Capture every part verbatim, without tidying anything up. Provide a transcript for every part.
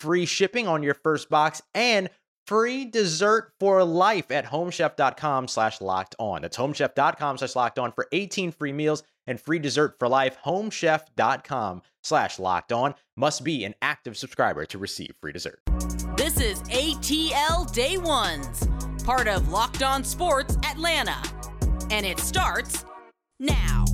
free shipping on your first box, and free dessert for life at homechef.com slash locked on. That's homechef.com slash locked on for eighteen free meals and free dessert for life. Homechef.com slash locked on. Must be an active subscriber to receive free dessert. This is A T L Day Ones, part of Locked On Sports Atlanta. And it starts now.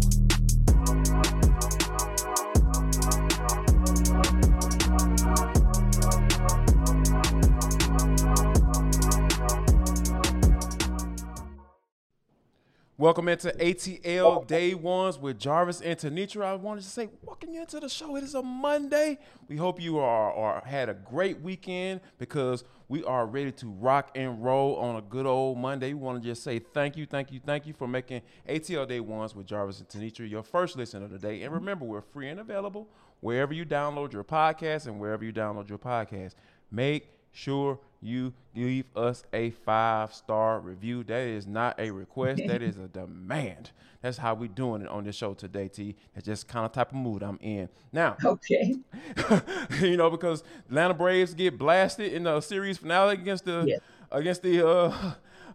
Welcome into A T L Day Ones with Jarvis and Tenitra. I wanted to say, welcome you into the show. It is a Monday. We hope you are, are had a great weekend, because we are ready to rock and roll on a good old Monday. We want to just say thank you, thank you, thank you for making A T L Day Ones with Jarvis and Tenitra your first listen of the day. And remember, we're free and available wherever you download your podcast and wherever you download your podcast. Make sure you leave us a five-star review. That is not a request. That is a demand. That's how we're doing it on this show today, T. That's just kind of type of mood I'm in. Now, okay. You know, because Atlanta Braves get blasted in the series finale against the yes. against the uh,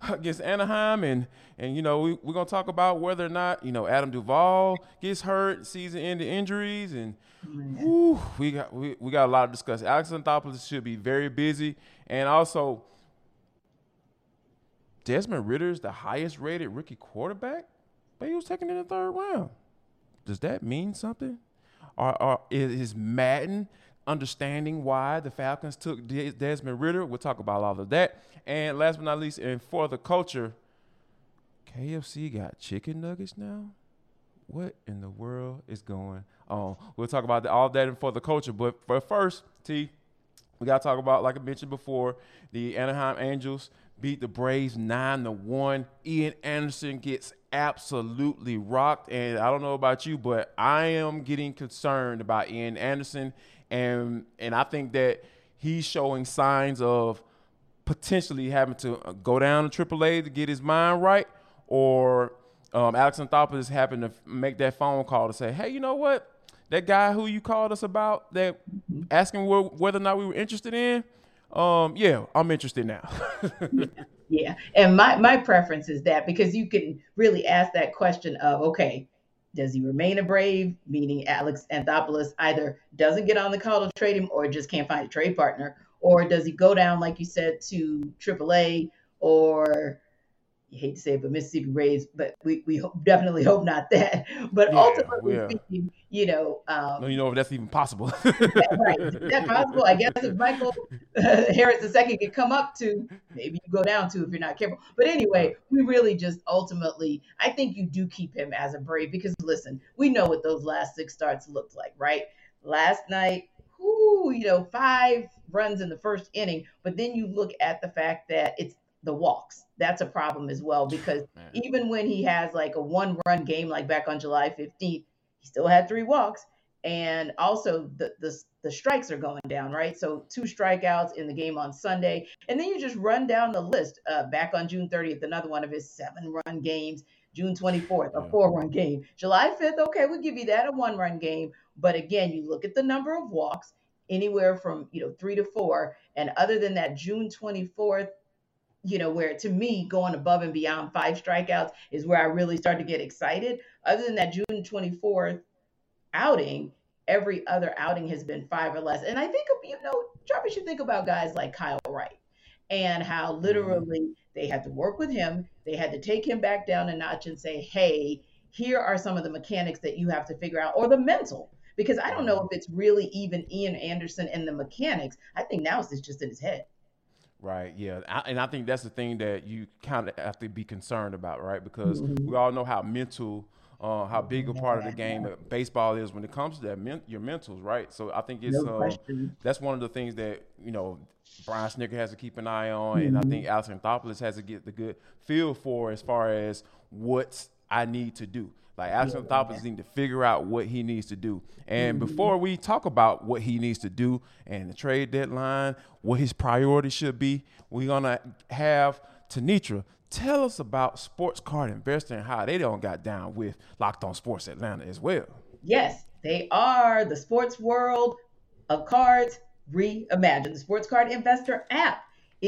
against Anaheim, and and you know we, we're gonna talk about whether or not you know Adam Duvall gets hurt, season-ending injuries, and whew, we got we, we got a lot to discuss. Alex Anthopoulos should be very busy, and also Desmond Ridder is the highest-rated rookie quarterback, but he was taken in the third round. Does that mean something? Or, or is Madden understanding why the Falcons took Desmond Ridder? We'll talk about all of that. And last but not least, and for the culture, K F C got chicken nuggets now? What in the world is going on? We'll talk about all that and for the culture. But for first, T, we got to talk about, like I mentioned before, the Anaheim Angels beat the Braves nine to one. Ian Anderson gets absolutely rocked. And I don't know about you, but I am getting concerned about Ian Anderson. And and I think that he's showing signs of potentially having to go down to triple A to get his mind right, or um, Alex Anthopoulos happened to make that phone call to say, hey, you know what? That guy who you called us about, that asking wh- whether or not we were interested in, um, yeah, I'm interested now. yeah. yeah, and my, my preference is that, because you can really ask that question of, okay, does he remain a Brave, meaning Alex Anthopoulos either doesn't get on the call to trade him or just can't find a trade partner, or does he go down, like you said, to triple A, or you hate to say it, but Mississippi Braves, but we, we hope, definitely hope not that. But yeah, ultimately yeah. speaking, you know. Um, no, you know if that's even possible. that, right, is that possible? I guess if Michael uh, Harris the Second could come up to, maybe you go down to if you're not careful. But anyway, we really just ultimately, I think you do keep him as a Brave, because listen, we know what those last six starts looked like, right? Last night, ooh, you know, five runs in the first inning, but then you look at the fact that it's the walks. That's a problem as well, because Man. even when he has like a one run game, like back on July fifteenth, he still had three walks. And also the, the, the strikes are going down, right? So two strikeouts in the game on Sunday. And then you just run down the list uh, back on June thirtieth, another one of his seven run games, June twenty-fourth, a four run game, July fifth. Okay. We'll give you that, a one run game. But again, you look at the number of walks, anywhere from, you know, three to four. And other than that, June twenty-fourth, you know, where to me going above and beyond five strikeouts is where I really start to get excited. Other than that June twenty-fourth outing, every other outing has been five or less. And I think, you know, Jarvis, you think about guys like Kyle Wright and how literally they had to work with him. They had to take him back down a notch and say, hey, here are some of the mechanics that you have to figure out, or the mental, because I don't know if it's really even Ian Anderson and the mechanics. I think now it's just in his head. Right. Yeah. I, and I think that's the thing that you kind of have to be concerned about. Right. Because mm-hmm. we all know how mental Uh, how big a part of the game that baseball is when it comes to that men- your mentals, right? So I think it's no uh, that's one of the things that, you know, Brian Snicker has to keep an eye on, mm-hmm. and I think Alex Anthopoulos has to get the good feel for as far as what I need to do. Like, Alex yeah, Anthopoulos yeah. needs to figure out what he needs to do. And mm-hmm. before we talk about what he needs to do and the trade deadline, what his priorities should be, we're going to have Tenitra tell us about Sports Card Investor and how they done got down with Locked On Sports Atlanta as well. Yes, they are the sports world of cards reimagined. The Sports Card Investor app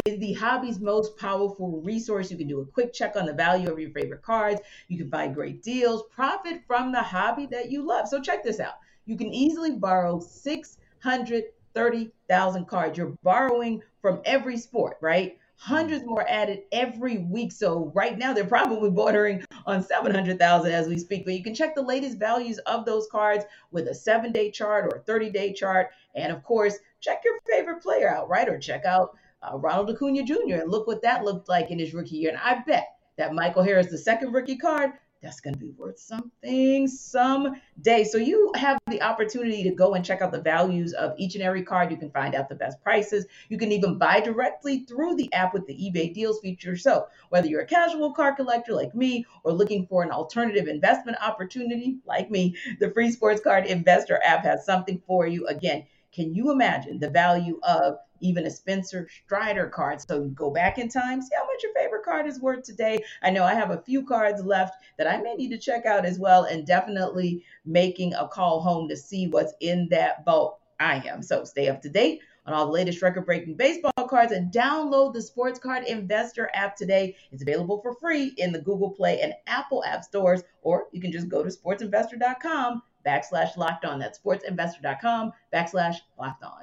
is the hobby's most powerful resource. You can do a quick check on the value of your favorite cards. You can buy great deals, profit from the hobby that you love. So check this out. You can easily borrow six hundred thirty thousand cards. You're borrowing from every sport, right? Hundreds more added every week. So right now they're probably bordering on seven hundred thousand as we speak, but you can check the latest values of those cards with a seven day chart or a thirty day chart. And of course, check your favorite player out, right? Or check out uh, Ronald Acuna Junior and look what that looked like in his rookie year. And I bet that Michael Harris, the second rookie card, that's going to be worth something someday. So you have the opportunity to go and check out the values of each and every card. You can find out the best prices. You can even buy directly through the app with the eBay Deals feature. So whether you're a casual card collector like me or looking for an alternative investment opportunity like me, the free Sports Card Investor app has something for you. Again, can you imagine the value of even a Spencer Strider card? So go back in time, see how much your favorite card is worth today. I know I have a few cards left that I may need to check out as well, and definitely making a call home to see what's in that vault. I am. So stay up to date on all the latest record-breaking baseball cards and download the Sports Card Investor app today. It's available for free in the Google Play and Apple app stores, or you can just go to sportsinvestor.com backslash locked on. That's sportsinvestor.com backslash locked on.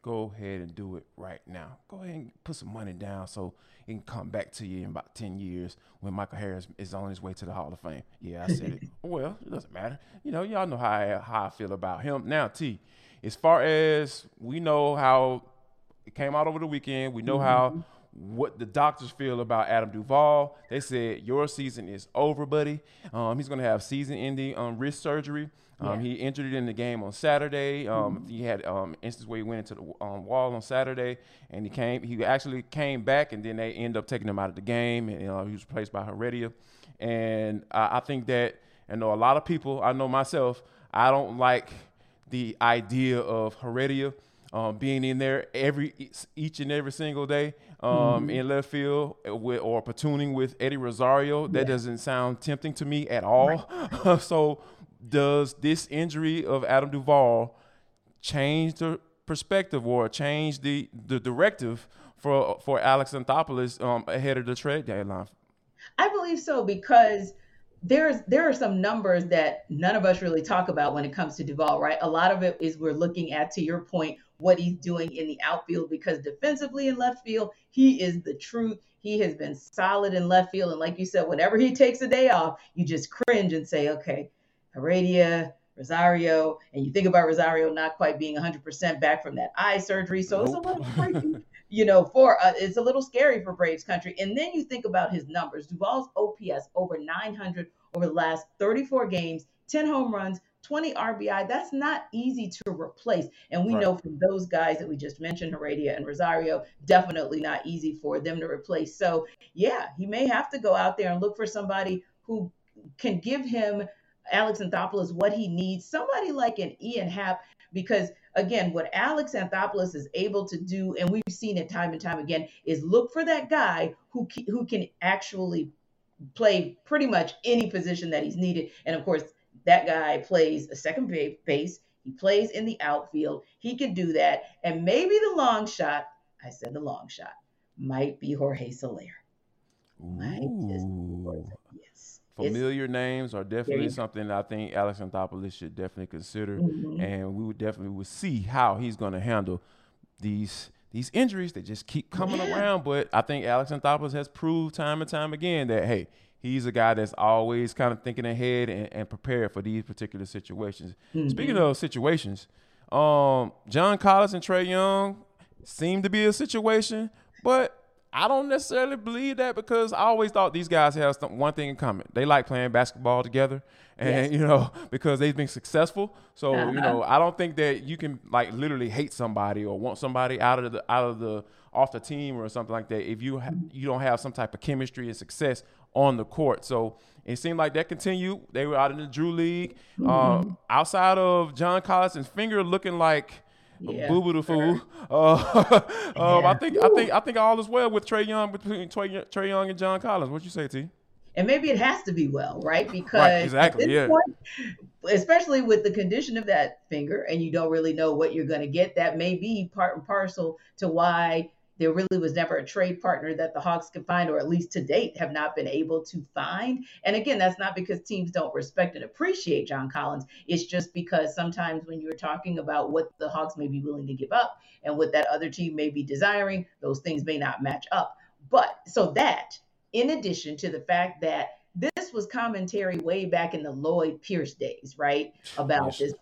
Go ahead and do it right now. Go ahead and put some money down so it can come back to you in about ten years when Michael Harris is on his way to the Hall of Fame. Yeah, I said it. Well, it doesn't matter. You know, y'all know how I, how I feel about him. Now, T, as far as we know how it came out over the weekend, we know mm-hmm. how what the doctors feel about Adam Duvall. They said, your season is over, buddy. Um, he's going to have season-ending um, wrist surgery. Um, yeah. He injured it in the game on Saturday. Um, mm-hmm. He had um, instance where he went into the um, wall on Saturday, and he came. He actually came back, and then they ended up taking him out of the game, and uh, he was replaced by Heredia. And I, I think that I know a lot of people. I know myself. I don't like the idea of Heredia um, being in there every each and every single day um, mm-hmm. in left field with, or platooning with Eddie Rosario. That yeah. doesn't sound tempting to me at all. Right. So. Does this injury of Adam Duvall change the perspective or change the, the directive for for Alex Anthopoulos um, ahead of the trade deadline? I believe so, because there's there are some numbers that none of us really talk about when it comes to Duvall, right? A lot of it is we're looking at, to your point, what he's doing in the outfield, because defensively in left field, he is the truth. He has been solid in left field. And like you said, whenever he takes a day off, you just cringe and say, okay, Heredia, Rosario, and you think about Rosario not quite being one hundred percent back from that eye surgery. So nope. It's a little freaky, you know, for uh, it's a little scary for Braves country. And then you think about his numbers. Duvall's O P S over nine hundred over the last thirty-four games, ten home runs, twenty R B I. That's not easy to replace. And we right. know from those guys that we just mentioned, Heredia and Rosario, definitely not easy for them to replace. So, yeah, he may have to go out there and look for somebody who can give him Alex Anthopoulos what he needs, somebody like an Ian Happ, because again, what Alex Anthopoulos is able to do, and we've seen it time and time again, is look for that guy who who can actually play pretty much any position that he's needed. And of course, that guy plays a second base, he plays in the outfield, he can do that. And maybe the long shot, I said the long shot, might be Jorge Soler. Might yes. Familiar it's, names are definitely something I think Alex Anthopoulos should definitely consider, mm-hmm. and we would definitely will see how he's going to handle these these injuries, they just keep coming yeah. around. But I think Alex Anthopoulos has proved time and time again that, hey, he's a guy that's always kind of thinking ahead and, and prepared for these particular situations. Mm-hmm. Speaking of situations, um, John Collins and Trae Young seem to be a situation, but I don't necessarily believe that because I always thought these guys have one thing in common. They like playing basketball together and, yes. you know, because they've been successful. So, uh-huh. you know, I don't think that you can like literally hate somebody or want somebody out of the, out of the, off the team or something like that if you ha- you don't have some type of chemistry and success on the court. So it seemed like that continued. They were out in the Drew League. Mm-hmm. Um, outside of John Collins's finger looking like yeah, boo boo the fool. Sure. Uh, yeah. um, I think I think I think all is well with Trae Young between Trae Young and John Collins. What you say, T? And maybe it has to be well, right? Because right, exactly, at this yeah. point, especially with the condition of that finger, and you don't really know what you're going to get. That may be part and parcel to why there really was never a trade partner that the Hawks could find, or at least to date have not been able to find. And again, that's not because teams don't respect and appreciate John Collins. It's just because sometimes when you're talking about what the Hawks may be willing to give up and what that other team may be desiring, those things may not match up. But so that, in addition to the fact that this was commentary way back in the Lloyd Pierce days, right, about yes. this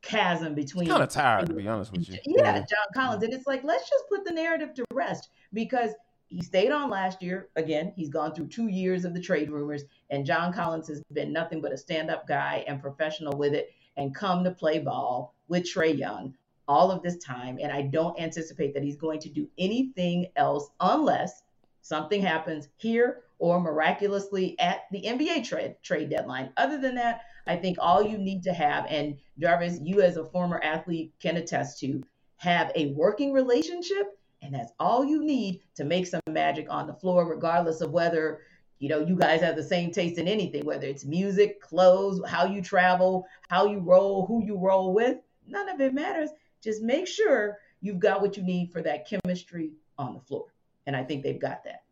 chasm between. Kind of tired, to be honest with you. Yeah, John Collins. And it's like, let's just put the narrative to rest because he stayed on last year. Again, he's gone through two years of the trade rumors, and John Collins has been nothing but a stand-up guy and professional with it and come to play ball with Trae Young all of this time. And I don't anticipate that he's going to do anything else unless something happens here or miraculously at the N B A trade trade deadline. Other than that, I think all you need to have, and Jarvis, you as a former athlete can attest to, have a working relationship, and that's all you need to make some magic on the floor, regardless of whether, you know, you guys have the same taste in anything, whether it's music, clothes, how you travel, how you roll, who you roll with. None of it matters. Just make sure you've got what you need for that chemistry on the floor, and I think they've got that.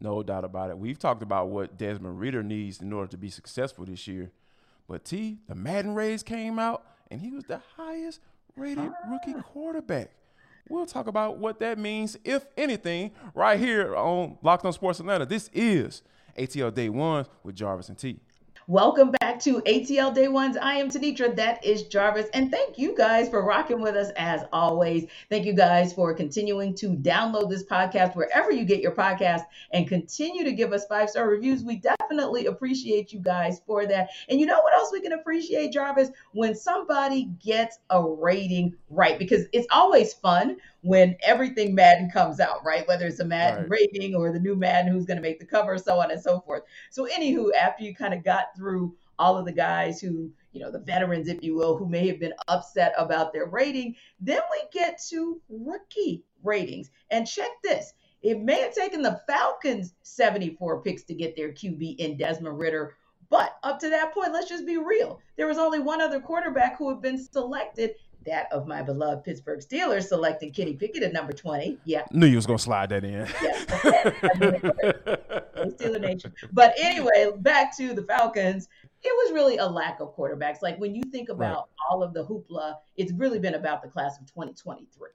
No doubt about it. We've talked about what Desmond Ridder needs in order to be successful this year. But T, the Madden Rays came out, and he was the highest rated rookie quarterback. We'll talk about what that means, if anything, right here on Locked On Sports Atlanta. This is A T L Day Ones with Jarvis and T. Welcome back to A T L Day Ones. I am Tenitra. That is Jarvis. And thank you guys for rocking with us as always. Thank you guys for continuing to download this podcast wherever you get your podcast and continue to give us five-star reviews. We definitely appreciate you guys for that. And you know what else we can appreciate, Jarvis? When somebody gets a rating right, because it's always fun when everything Madden comes out, right? Whether it's a Madden right. rating or the new Madden, who's going to make the cover, so on and so forth. So anywho, after you kind of got through all of the guys who, you know, the veterans, if you will, who may have been upset about their rating, then we get to rookie ratings. And check this. It may have taken the Falcons seventy-four picks to get their Q B in Desmond Ridder, but up to that point, let's just be real. There was only one other quarterback who had been selected, that of my beloved Pittsburgh Steelers selecting Kenny Pickett at number twenty. Yeah. Knew you was going to slide that in. Yes. Steeler Nation. But anyway, back to the Falcons. It was really a lack of quarterbacks. Like when you think about right. all of the hoopla, it's really been about the class of twenty twenty-three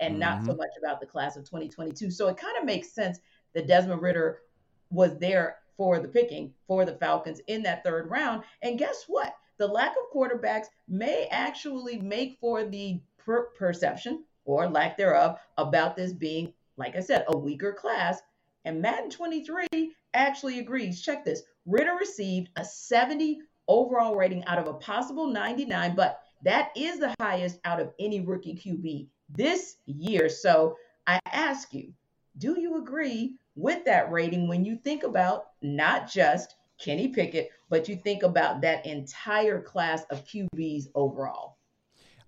and mm-hmm. not so much about the class of twenty twenty-two. So it kind of makes sense that Desmond Ridder was there for the picking for the Falcons in that third round. And guess what? The lack of quarterbacks may actually make for the per- perception or lack thereof about this being, like I said, a weaker class. And Madden twenty-three actually agrees. Check this. Ridder received a seventy overall rating out of a possible ninety-nine, but that is the highest out of any rookie Q B this year. So I ask you, do you agree with that rating when you think about not just Kenny Pickett, but you think about that entire class of Q Bs overall?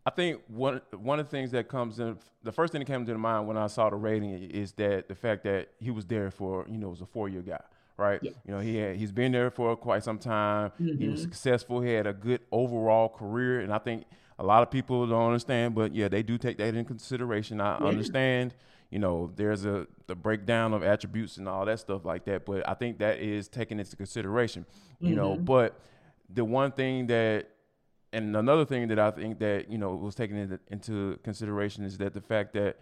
I think one one of the things that comes in, the first thing that came to mind when I saw the rating is that the fact that he was there for, you know, was a four-year guy, right? Yeah. You know, he had, he's been there for quite some time. Mm-hmm. He was successful. He had a good overall career. And I think a lot of people don't understand, but yeah, they do take that into consideration. I yeah. understand. You know, there's a the breakdown of attributes and all that stuff like that. But I think that is taken into consideration, you mm-hmm. know, but the one thing that and another thing that I think that, you know, was taken into, into consideration is that the fact that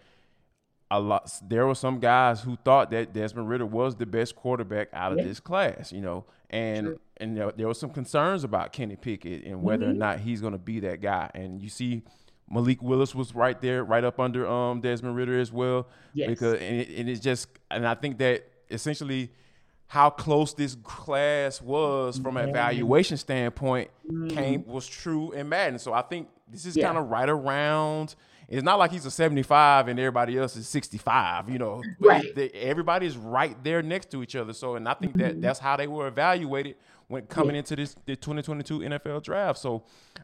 a lot, there were some guys who thought that Desmond Ridder was the best quarterback out of yeah. this class, you know, and sure. and there, there were some concerns about Kenny Pickett and whether mm-hmm. or not he's going to be that guy. And you see Malik Willis was right there, right up under um Desmond Ridder as well. Yes. Because and it, and it's just, and I think that essentially how close this class was from an evaluation standpoint mm-hmm. came was true in Madden. So I think this is yeah. kind of right around. It's not like he's a seventy-five and everybody else is sixty-five, you know. Right. They, everybody's right there next to each other. So, and I think mm-hmm. that that's how they were evaluated when coming yeah. into this the twenty twenty-two N F L draft. So,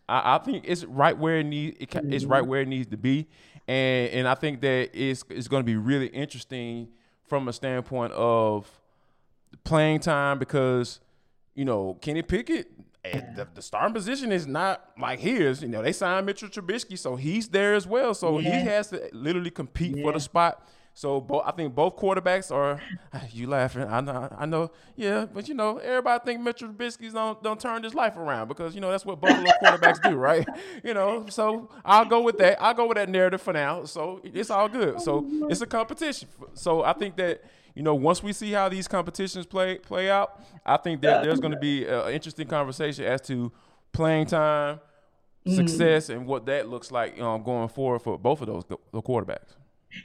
I, I think it's right where it needs it, mm-hmm. it's right where it needs to be, and and I think that it's it's going to be really interesting from a standpoint of playing time because, you know, Kenny Pickett. The, the starting position is not like his. You know, they signed Mitchell Trubisky, so he's there as well. So yeah. he has to literally compete yeah. for the spot. So bo- I think both quarterbacks are – you laughing. I know. I know. Yeah, but, you know, everybody think Mitchell Trubisky's don't, don't turn his life around because, you know, that's what Buffalo quarterbacks do, right? You know, so I'll go with that. I'll go with that narrative for now. So it's all good. So it's a competition. So I think that – you know, once we see how these competitions play play out, I think that there's going to be an interesting conversation as to playing time, mm-hmm. success, and what that looks like um, going forward for both of those the quarterbacks.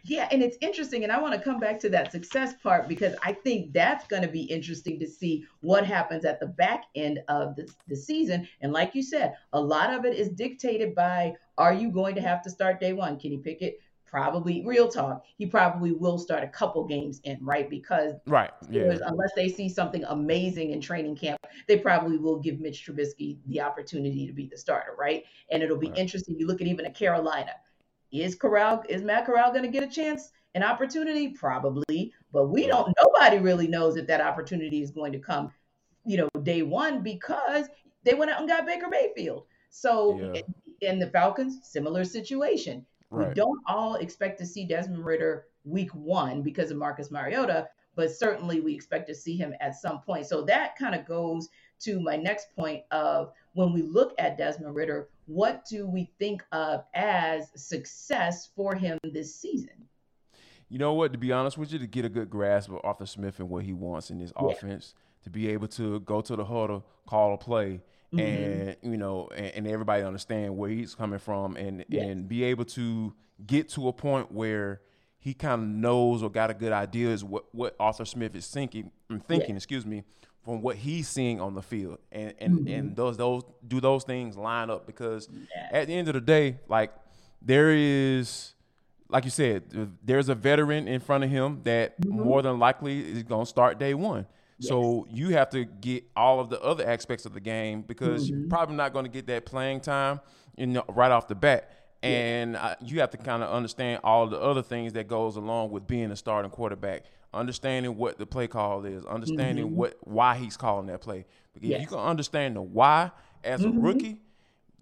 Yeah, and it's interesting, and I want to come back to that success part because I think that's going to be interesting to see what happens at the back end of the, the season. And like you said, a lot of it is dictated by, are you going to have to start day one? Kenny Pickett? Probably, real talk, he probably will start a couple games in, right? Because right, yeah. unless they see something amazing in training camp, they probably will give Mitch Trubisky the opportunity to be the starter, right? And it'll be right. interesting. You look at even a Carolina. Is Corral, is Matt Corral going to get a chance, an opportunity? Probably. But we don't, nobody really knows if that opportunity is going to come, you know, day one because they went out and got Baker Mayfield. So yeah. in the Falcons, similar situation. Right. We don't all expect to see Desmond Ridder week one because of Marcus Mariota, but certainly we expect to see him at some point. So that kind of goes to my next point of when we look at Desmond Ridder, what do we think of as success for him this season? You know what, to be honest with you, to get a good grasp of Arthur Smith and what he wants in his yeah. offense, to be able to go to the huddle, call a play, Mm-hmm. and, you know, and, and everybody understand where he's coming from and, yes. and be able to get to a point where he kind of knows or got a good idea is what, what Arthur Smith is thinking, thinking, yes. excuse me, from what he's seeing on the field. And, and, mm-hmm. and those, those, do those things line up? Because yes. at the end of the day, like there is, like you said, there's a veteran in front of him that mm-hmm. more than likely is going to start day one. So yes. you have to get all of the other aspects of the game because mm-hmm. you're probably not going to get that playing time in the, right off the bat. And yeah. I, you have to kind of understand all the other things that goes along with being a starting quarterback, understanding what the play call is, understanding mm-hmm. what why he's calling that play. Because yes. if you can understand the why as mm-hmm. a rookie,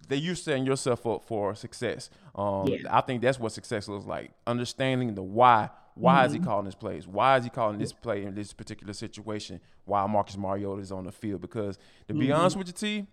then you're setting yourself up for success. Um, yeah. I think that's what success looks like, understanding the why. Why mm-hmm. is he calling his plays? Why is he calling this play in this particular situation while Marcus Mariota is on the field? Because to be mm-hmm. honest with you, T,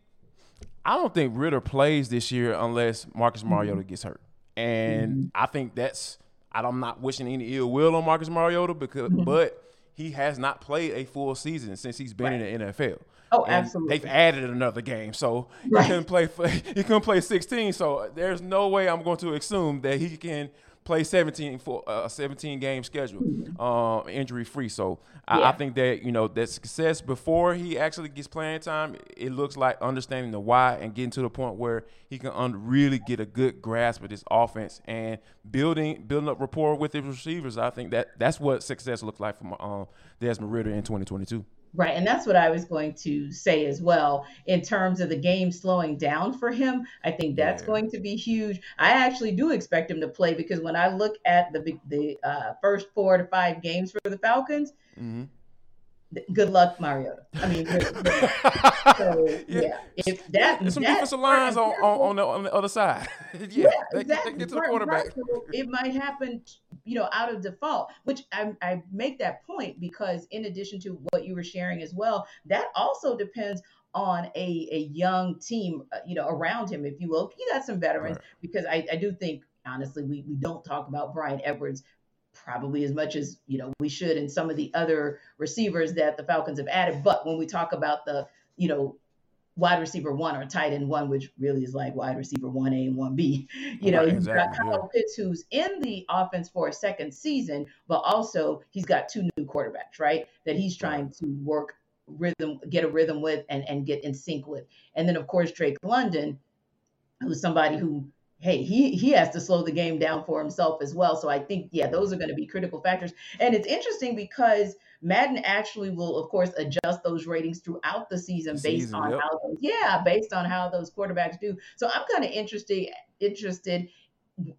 I don't think Ridder plays this year unless Marcus Mariota mm-hmm. gets hurt. And mm-hmm. I think that's – I'm not wishing any ill will on Marcus Mariota, because, mm-hmm. but he has not played a full season since he's been right. in the N F L. Oh, and absolutely. They've added another game, so right. he couldn't play – he couldn't play sixteen, so there's no way I'm going to assume that he can – play seventeen for a seventeen game schedule, uh, injury free. So I, yeah. I think that, you know, that success before he actually gets playing time, it looks like understanding the why and getting to the point where he can un- really get a good grasp of this offense and building building up rapport with his receivers. I think that that's what success looks like for um, Desmond Ridder in twenty twenty-two. Right, and that's what I was going to say as well. In terms of the game slowing down for him, I think that's yeah. going to be huge. I actually do expect him to play because when I look at the the uh, first four to five games for the Falcons, mm-hmm. th- good luck, Mariota. I mean, good, good so yeah. yeah, if that There's some that, defensive lines on, on, the, on the other side, yeah, yeah they, exactly. They get to the quarterback. It might happen. You know, out of default, which I, I make that point because in addition to what you were sharing as well, that also depends on a, a young team, uh, you know, around him, if you will. You got some veterans right. because I, I do think, honestly, we, we don't talk about Brian Edwards probably as much as, you know, we should, and some of the other receivers that the Falcons have added. But when we talk about the, you know, wide receiver one or tight end one, which really is like wide receiver one A and one B, you know, right, you've exactly, got Kyle yeah. Pitts, who's in the offense for a second season, but also he's got two new quarterbacks, right, that he's trying to work rhythm, get a rhythm with and, and get in sync with. And then, of course, Drake London, who's somebody who, hey, he, he has to slow the game down for himself as well. So I think, yeah, those are going to be critical factors. And it's interesting because Madden actually will, of course, adjust those ratings throughout the season based season, on yep. how those, yeah, based on how those quarterbacks do. So I'm kind of interested interested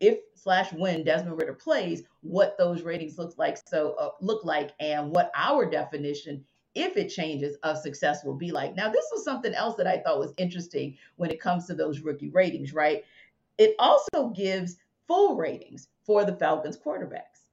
if slash when Desmond Ridder plays, what those ratings look like. So uh, look like, and what our definition, if it changes, of success will be like. Now, this was something else that I thought was interesting when it comes to those rookie ratings, right? It also gives full ratings for the Falcons quarterbacks.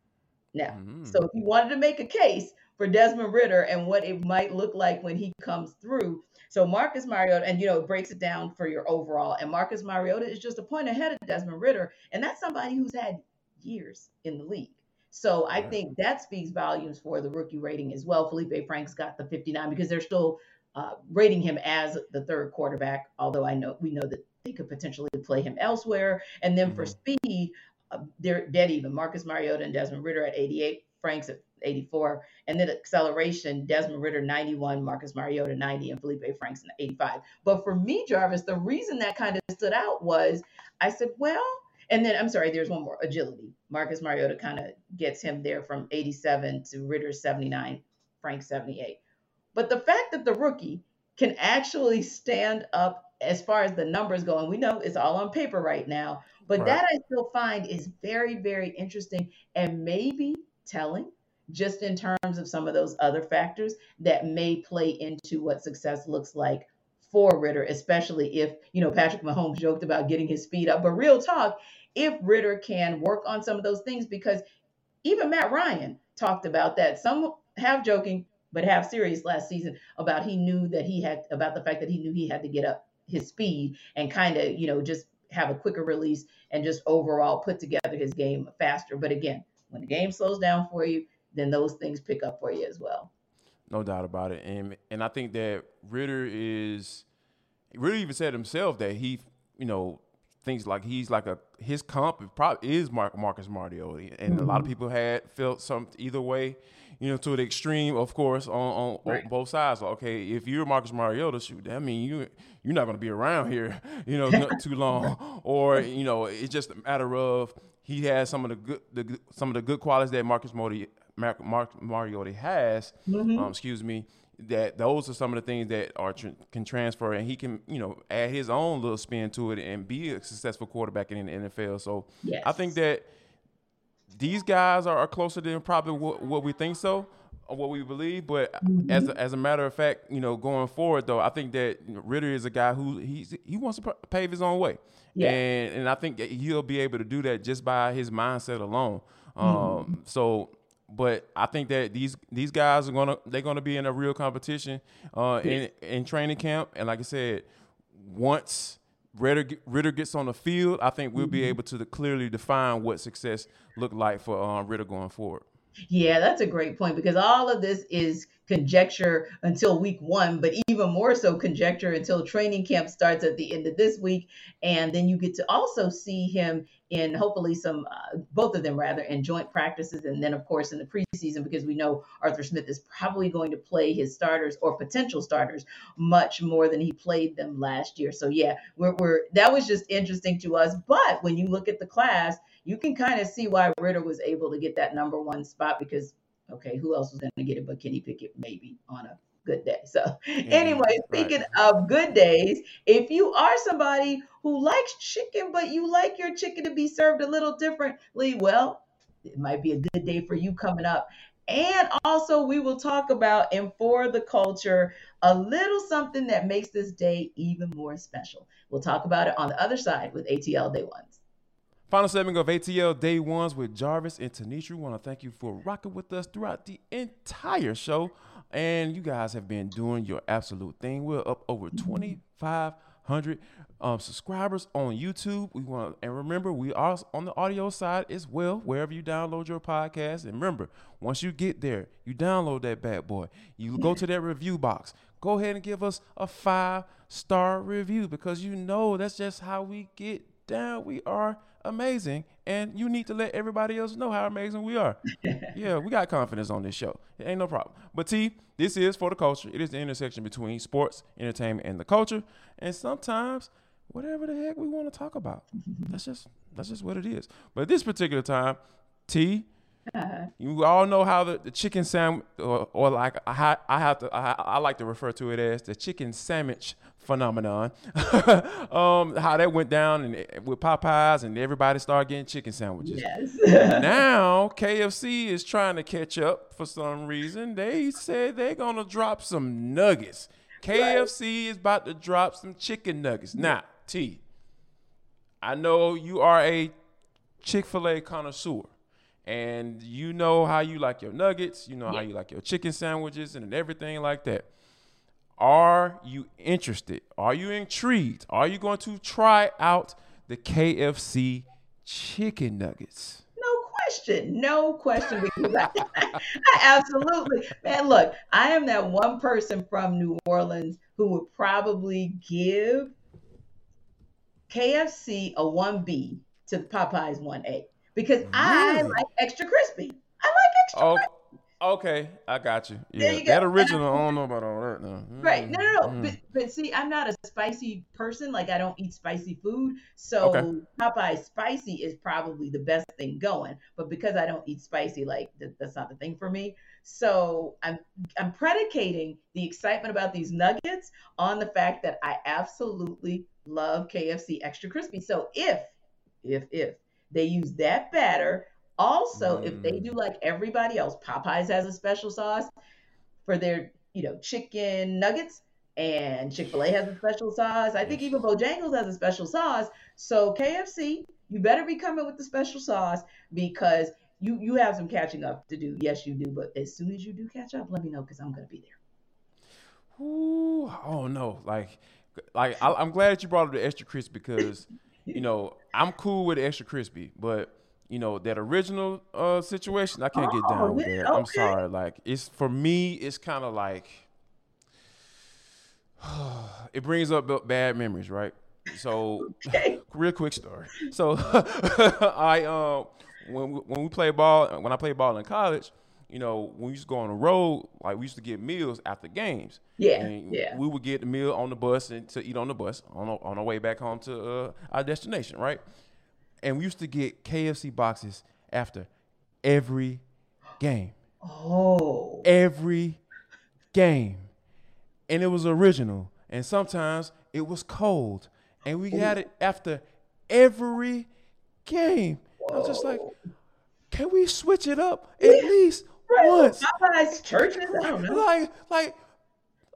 Now, mm-hmm. so if you wanted to make a case for Desmond Ridder and what it might look like when he comes through. So Marcus Mariota, and, you know, it breaks it down for your overall. And Marcus Mariota is just a point ahead of Desmond Ridder. And that's somebody who's had years in the league. So I right. think that speaks volumes for the rookie rating as well. Felipe Franks got the fifty-nine because they're still uh, rating him as the third quarterback, although I know we know that they could potentially play him elsewhere. And then mm-hmm. for speed, uh, they're dead even. Marcus Mariota and Desmond Ridder at eighty-eight, Franks at eighty-four. And then acceleration, Desmond Ridder ninety-one, Marcus Mariota ninety, and Felipe Franks eighty-five. But for me, Jarvis, the reason that kind of stood out was I said, well, and then I'm sorry, there's one more, agility. Marcus Mariota kind of gets him there from eighty-seven to Ridder seventy-nine, Franks seventy-eight. But the fact that the rookie can actually stand up as far as the numbers go, and we know it's all on paper right now, but right. that I still find is very, very interesting and maybe telling, just in terms of some of those other factors that may play into what success looks like for Ridder, especially if, you know, Patrick Mahomes joked about getting his speed up, but real talk, if Ridder can work on some of those things, because even Matt Ryan talked about that. Some have joking, but half serious last season about he knew that he had about the fact that he knew he had to get up his speed and kind of, you know, just have a quicker release and just overall put together his game faster. But again, when the game slows down for you, then those things pick up for you as well. No doubt about it. And and I think that Ridder is Ridder even said himself that he, you know, thinks like he's like a his comp probably is Mark, Marcus Mariota. And mm-hmm. a lot of people had felt some either way, you know, to the extreme, of course, on, on, right. on both sides. Like, okay, if you're Marcus Mariota, shoot, that mean you you're not going to be around here, you know, not too long. Or, you know, it's just a matter of he has some of the good the, some of the good qualities that Marcus Mariota Mark, Mark Mariota has, mm-hmm. um, excuse me, that those are some of the things that are tr- can transfer, and he can, you know, add his own little spin to it and be a successful quarterback in the N F L. So yes. I think that these guys are, are closer than probably what, what we think so, or what we believe. But mm-hmm. as a, as a matter of fact, you know, going forward though, I think that Ridder is a guy who he's, he wants to pave his own way, yeah. and and I think that he'll be able to do that just by his mindset alone. Um, mm-hmm. So. But I think that these these guys are gonna they're gonna be in a real competition uh, in in training camp. And like I said, once Ridder Ridder gets on the field, I think we'll mm-hmm. be able to clearly define what success looked like for um, Ridder going forward. Yeah, that's a great point, because all of this is conjecture until week one, but even more so conjecture until training camp starts at the end of this week. And then you get to also see him in hopefully some, uh, both of them rather, in joint practices. And then, of course, in the preseason, because we know Arthur Smith is probably going to play his starters or potential starters much more than he played them last year. So, yeah, we're, we're that was just interesting to us. But when you look at the class, you can kind of see why Ridder was able to get that number one spot, because, okay, who else was going to get it but Kenny Pickett, maybe, on a good day. So mm-hmm. anyway, speaking right. of good days, if you are somebody who likes chicken, but you like your chicken to be served a little differently, well, it might be a good day for you coming up. And also we will talk about, and for the culture, a little something that makes this day even more special. We'll talk about it on the other side with A T L Day Ones. Final segment of A T L Day Ones with Jarvis and Tenitra. We want to thank you for rocking with us throughout the entire show. And you guys have been doing your absolute thing. We're up over twenty-five one hundred um, subscribers on YouTube. We want, and remember, we are on the audio side as well, wherever you download your podcast. And remember, once you get there, you download that bad boy. You go to that review box. Go ahead and give us a five-star review, because you know that's just how we get down. We are amazing, and you need to let everybody else know how amazing we are. Yeah, we got confidence on this show. It ain't no problem. But T, this is for the culture. It is the intersection between sports, entertainment, and the culture, and sometimes whatever the heck we want to talk about. That's just that's just what it is. But this particular time, T, uh-huh. you all know how the, the chicken sandwich, or, or like I, I have to, I, I like to refer to it as the chicken sandwich phenomenon. um, how that went down and with Popeyes, and everybody started getting chicken sandwiches. Yes. Now K F C is trying to catch up for some reason. They said they're gonna drop some nuggets. K F C right. is about to drop some chicken nuggets. Now, T, I know you are a Chick-fil-A connoisseur. And you know how you like your nuggets, you know yeah. how you like your chicken sandwiches and everything like that. Are you interested? Are you intrigued? Are you going to try out the K F C chicken nuggets? No question. No question. Because I, I absolutely. Man, look, I am that one person from New Orleans who would probably give K F C a one B to Popeye's one A. Because really? I like extra crispy. I like extra oh, crispy. Okay, I got you. Yeah, there you go. That original, I, I don't know about all that now. Mm. Right, no, no, no. Mm. But, but see, I'm not a spicy person. Like, I don't eat spicy food. So okay. Popeye's spicy is probably the best thing going. But because I don't eat spicy, like, that, that's not the thing for me. So I'm, I'm predicating the excitement about these nuggets on the fact that I absolutely love K F C extra crispy. So if, if, if. They use that batter. Also, mm. if they do like everybody else, Popeyes has a special sauce for their, you know, chicken nuggets, and Chick-fil-A has a special sauce. I think even Bojangles has a special sauce. So K F C, you better be coming with the special sauce, because you, you have some catching up to do. Yes, you do. But as soon as you do catch up, let me know, because I'm going to be there. Ooh, I don't know. Like, like I, I'm glad that you brought up the extra crisp, because – you know, I'm cool with extra crispy, but you know, that original uh, situation, I can't oh, get down with that. Okay. I'm sorry. Like, it's for me, it's kind of like it brings up bad memories, right? So, okay. real quick story. So, I um uh, when we, when we played ball, when I played ball in college, you know, when we used to go on the road, like we used to get meals after games. Yeah, and yeah. we would get the meal on the bus and to eat on the bus on our, on our way back home to uh, our destination, right? And we used to get K F C boxes after every game. Oh. Every game. And it was original. And sometimes it was cold. And we had it after every game. Whoa. I was just like, can we switch it up at yeah. least? Right. Once. Popeyes, Churches, I don't know. Like, like,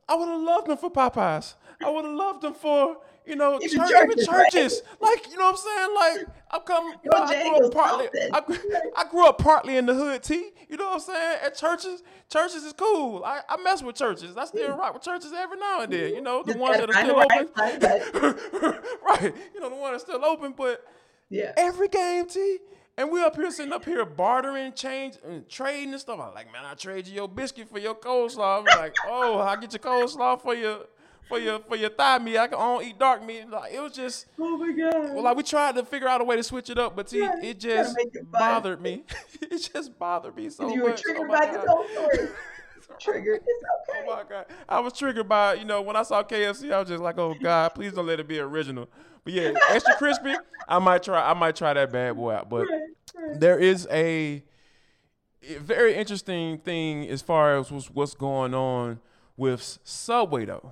I would have loved them for Popeyes. I would have loved them for, you know, church, churches. churches. Right? Like, you know what I'm saying? Like, I come, you know, I grew up partly. I, I grew up partly in the hood, T. You know what I'm saying? At churches, churches is cool. I, I mess with churches. I still mm. rock with churches every now and then. You know, the Just ones that are still open. Right. right. You know, the ones that's still open. But yeah. every game, T. And we up here sitting up here bartering, change, and trading and stuff. I'm like, man, I trade you your biscuit for your coleslaw. I'm like, oh, I get your coleslaw for your for your for your thigh meat. I can only eat dark meat. Like, it was just, oh my god. Well, like, we tried to figure out a way to switch it up, but T, yeah, it just it bothered me. It just bothered me so much. You were much. triggered oh by god. this whole story. Triggered. It's okay. Oh my god. I was triggered by, you know, when I saw K F C, I was just like, oh god, please don't let it be original. But yeah, extra crispy. I might try. I might try that bad boy out. But right, right. there is a very interesting thing as far as what's, what's going on with Subway though.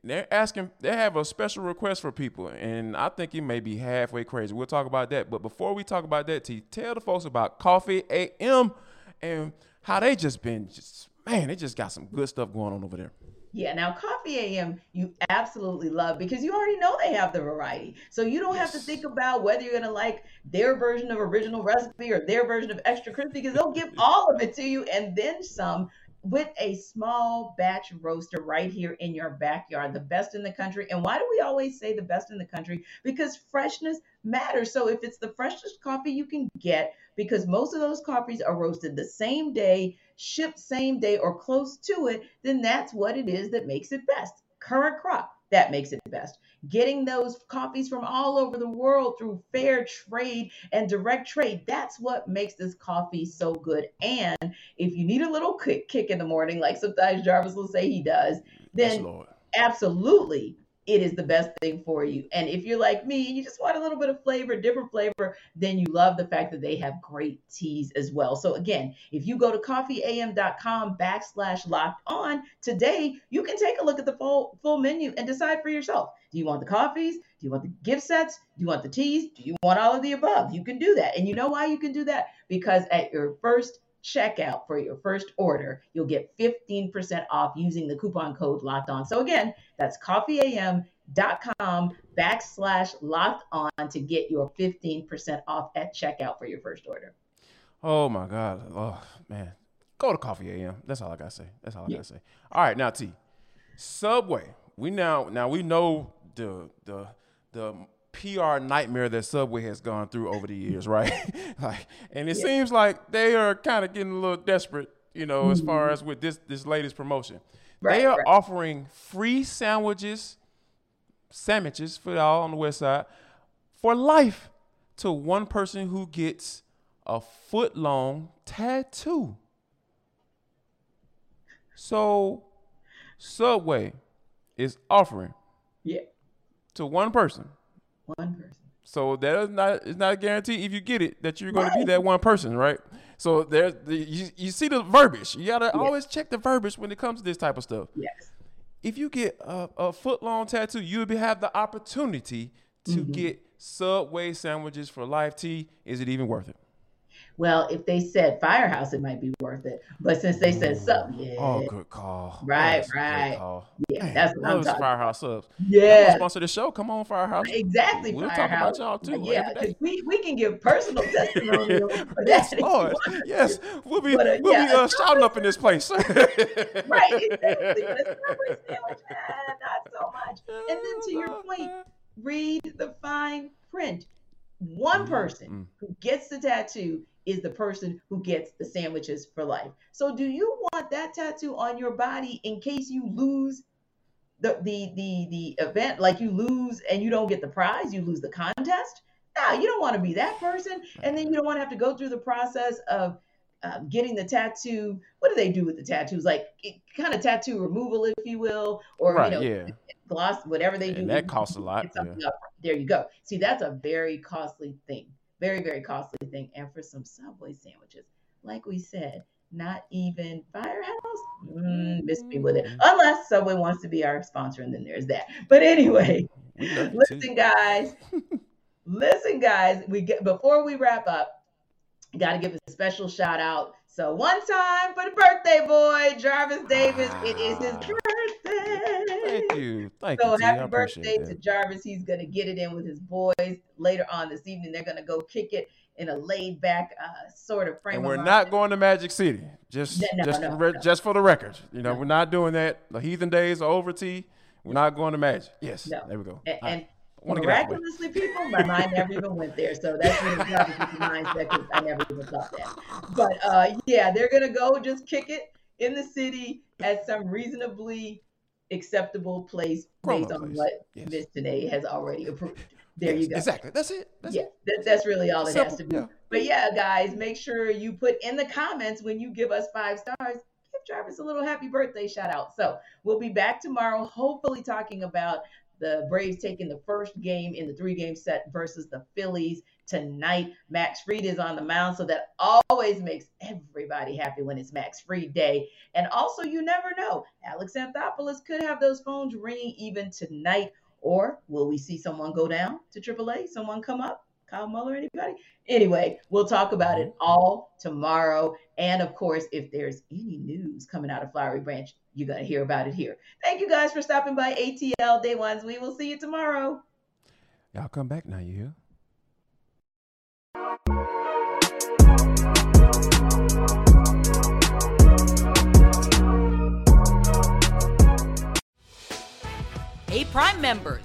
And they're asking. They have a special request for people, and I think it may be halfway crazy. We'll talk about that. But before we talk about that, T, tell the folks about Coffee A M and how they just been just. Man, they just got some good stuff going on over there. Yeah, now Coffee A M, you absolutely love, because you already know they have the variety. So you don't yes. have to think about whether you're going to like their version of original recipe or their version of extra crispy, because they'll give all of it to you and then some with a small batch roaster right here in your backyard, the best in the country. And why do we always say the best in the country? Because freshness matters. So if it's the freshest coffee you can get, because most of those coffees are roasted the same day, shipped same day or close to it, then that's what it is that makes it best. Current crop, that makes it best. Getting those coffees from all over the world through fair trade and direct trade, that's what makes this coffee so good. And if you need a little kick, kick in the morning, like sometimes Jarvis will say he does, then yes, absolutely it is the best thing for you. And if you're like me and you just want a little bit of flavor, different flavor, then you love the fact that they have great teas as well. So again, if you go to coffeeam.com backslash locked on today, you can take a look at the full, full menu and decide for yourself. Do you want the coffees? Do you want the gift sets? Do you want the teas? Do you want all of the above? You can do that. And you know why you can do that? Because at your first checkout for your first order, you'll get fifteen percent off using the coupon code locked on. So again, that's coffeeam.com backslash locked on to get your fifteen percent off at checkout for your first order. Oh my God. Oh man. Go to Coffee A M. That's all I gotta say. That's all I yeah. gotta say. All right, now T. Subway. We now now we know the the the P R nightmare that Subway has gone through over the years, right? Like, and it yeah. seems like they are kind of getting a little desperate, you know, mm-hmm. as far as with this this latest promotion. Right, they are right. offering free sandwiches, sandwiches for all on the west side, for life to one person who gets a foot-long tattoo. So Subway is offering yeah. to one person. One person. So that is not it's not a guarantee if you get it that you're going right. to be that one person, right? So there's the, you, you see the verbiage. You gotta yes. always check the verbiage when it comes to this type of stuff. Yes. If you get a, a foot long tattoo, you'll be have the opportunity to mm-hmm. get Subway sandwiches for life. T, is it even worth it? Well, if they said Firehouse, it might be worth it. But since they said Subs, yeah. Oh, good call. Right, that's right. Call. Yeah, man, that's what I'm talking Firehouse about. Subs. Yeah. Sponsor the show. Come on, Firehouse. Exactly, we'll Firehouse. We'll talk about y'all, too. Yeah, because we, we can give personal testimony. Yes, Lord. Yes. We'll be, but, uh, we'll yeah, be uh, shouting up in this place. Right. Exactly. But sandwich, ah, not so much. And then to your point, read the fine print. One person mm-hmm. who gets the tattoo is the person who gets the sandwiches for life. So do you want that tattoo on your body in case you lose the the the, the event, like you lose and you don't get the prize, you lose the contest? No, you don't want to be that person. And then you don't want to have to go through the process of uh, getting the tattoo. What do they do with the tattoos? Like it, kind of tattoo removal, if you will, or right, you know, yeah. gloss, whatever they do. And that costs a lot. Yeah. There you go. See, that's a very costly thing. Very, very costly thing. And for some Subway sandwiches, like we said, not even Firehouse. Mm, missed me with it. Unless Subway wants to be our sponsor, and then there's that. But anyway, listen, guys. listen, guys. We get before we wrap up, got to give a special shout out. So one time for the birthday boy, Jarvis Davis. It is his birthday. Thank you. Thank so you. So happy birthday that. to Jarvis. He's going to get it in with his boys later on this evening. They're going to go kick it in a laid back uh, sort of frame. And we're not mind. going to Magic City. Just, no, just, no, no, just for the record. You know, no. we're not doing that. The heathen days are over, T. We're not going to Magic. Yes. No. There we go. And, and miraculously, people, my mind never even went there, so that's really probably my mindset. I never even thought that, but uh, yeah, they're gonna go just kick it in the city at some reasonably acceptable place Promo based on place. what yes. Miss Today has already approved. There yes, you go. Exactly. That's it. That's yeah, it. That, that's really all it Simple. has to be. Yeah. But yeah, guys, make sure you put in the comments when you give us five stars. Give Jarvis a little happy birthday shout out. So we'll be back tomorrow, hopefully talking about the Braves taking the first game in the three-game set versus the Phillies tonight. Max Fried is on the mound, so that always makes everybody happy when it's Max Fried Day. And also, you never know. Alex Anthopoulos could have those phones ringing even tonight. Or will we see someone go down to triple A? Someone come up? Kyle Muller, anybody? Anyway, we'll talk about it all tomorrow. And, of course, if there's any news coming out of Flowery Branch, you're going to hear about it here. Thank you guys for stopping by A T L Day Ones. We will see you tomorrow. Y'all come back now, you hear? members.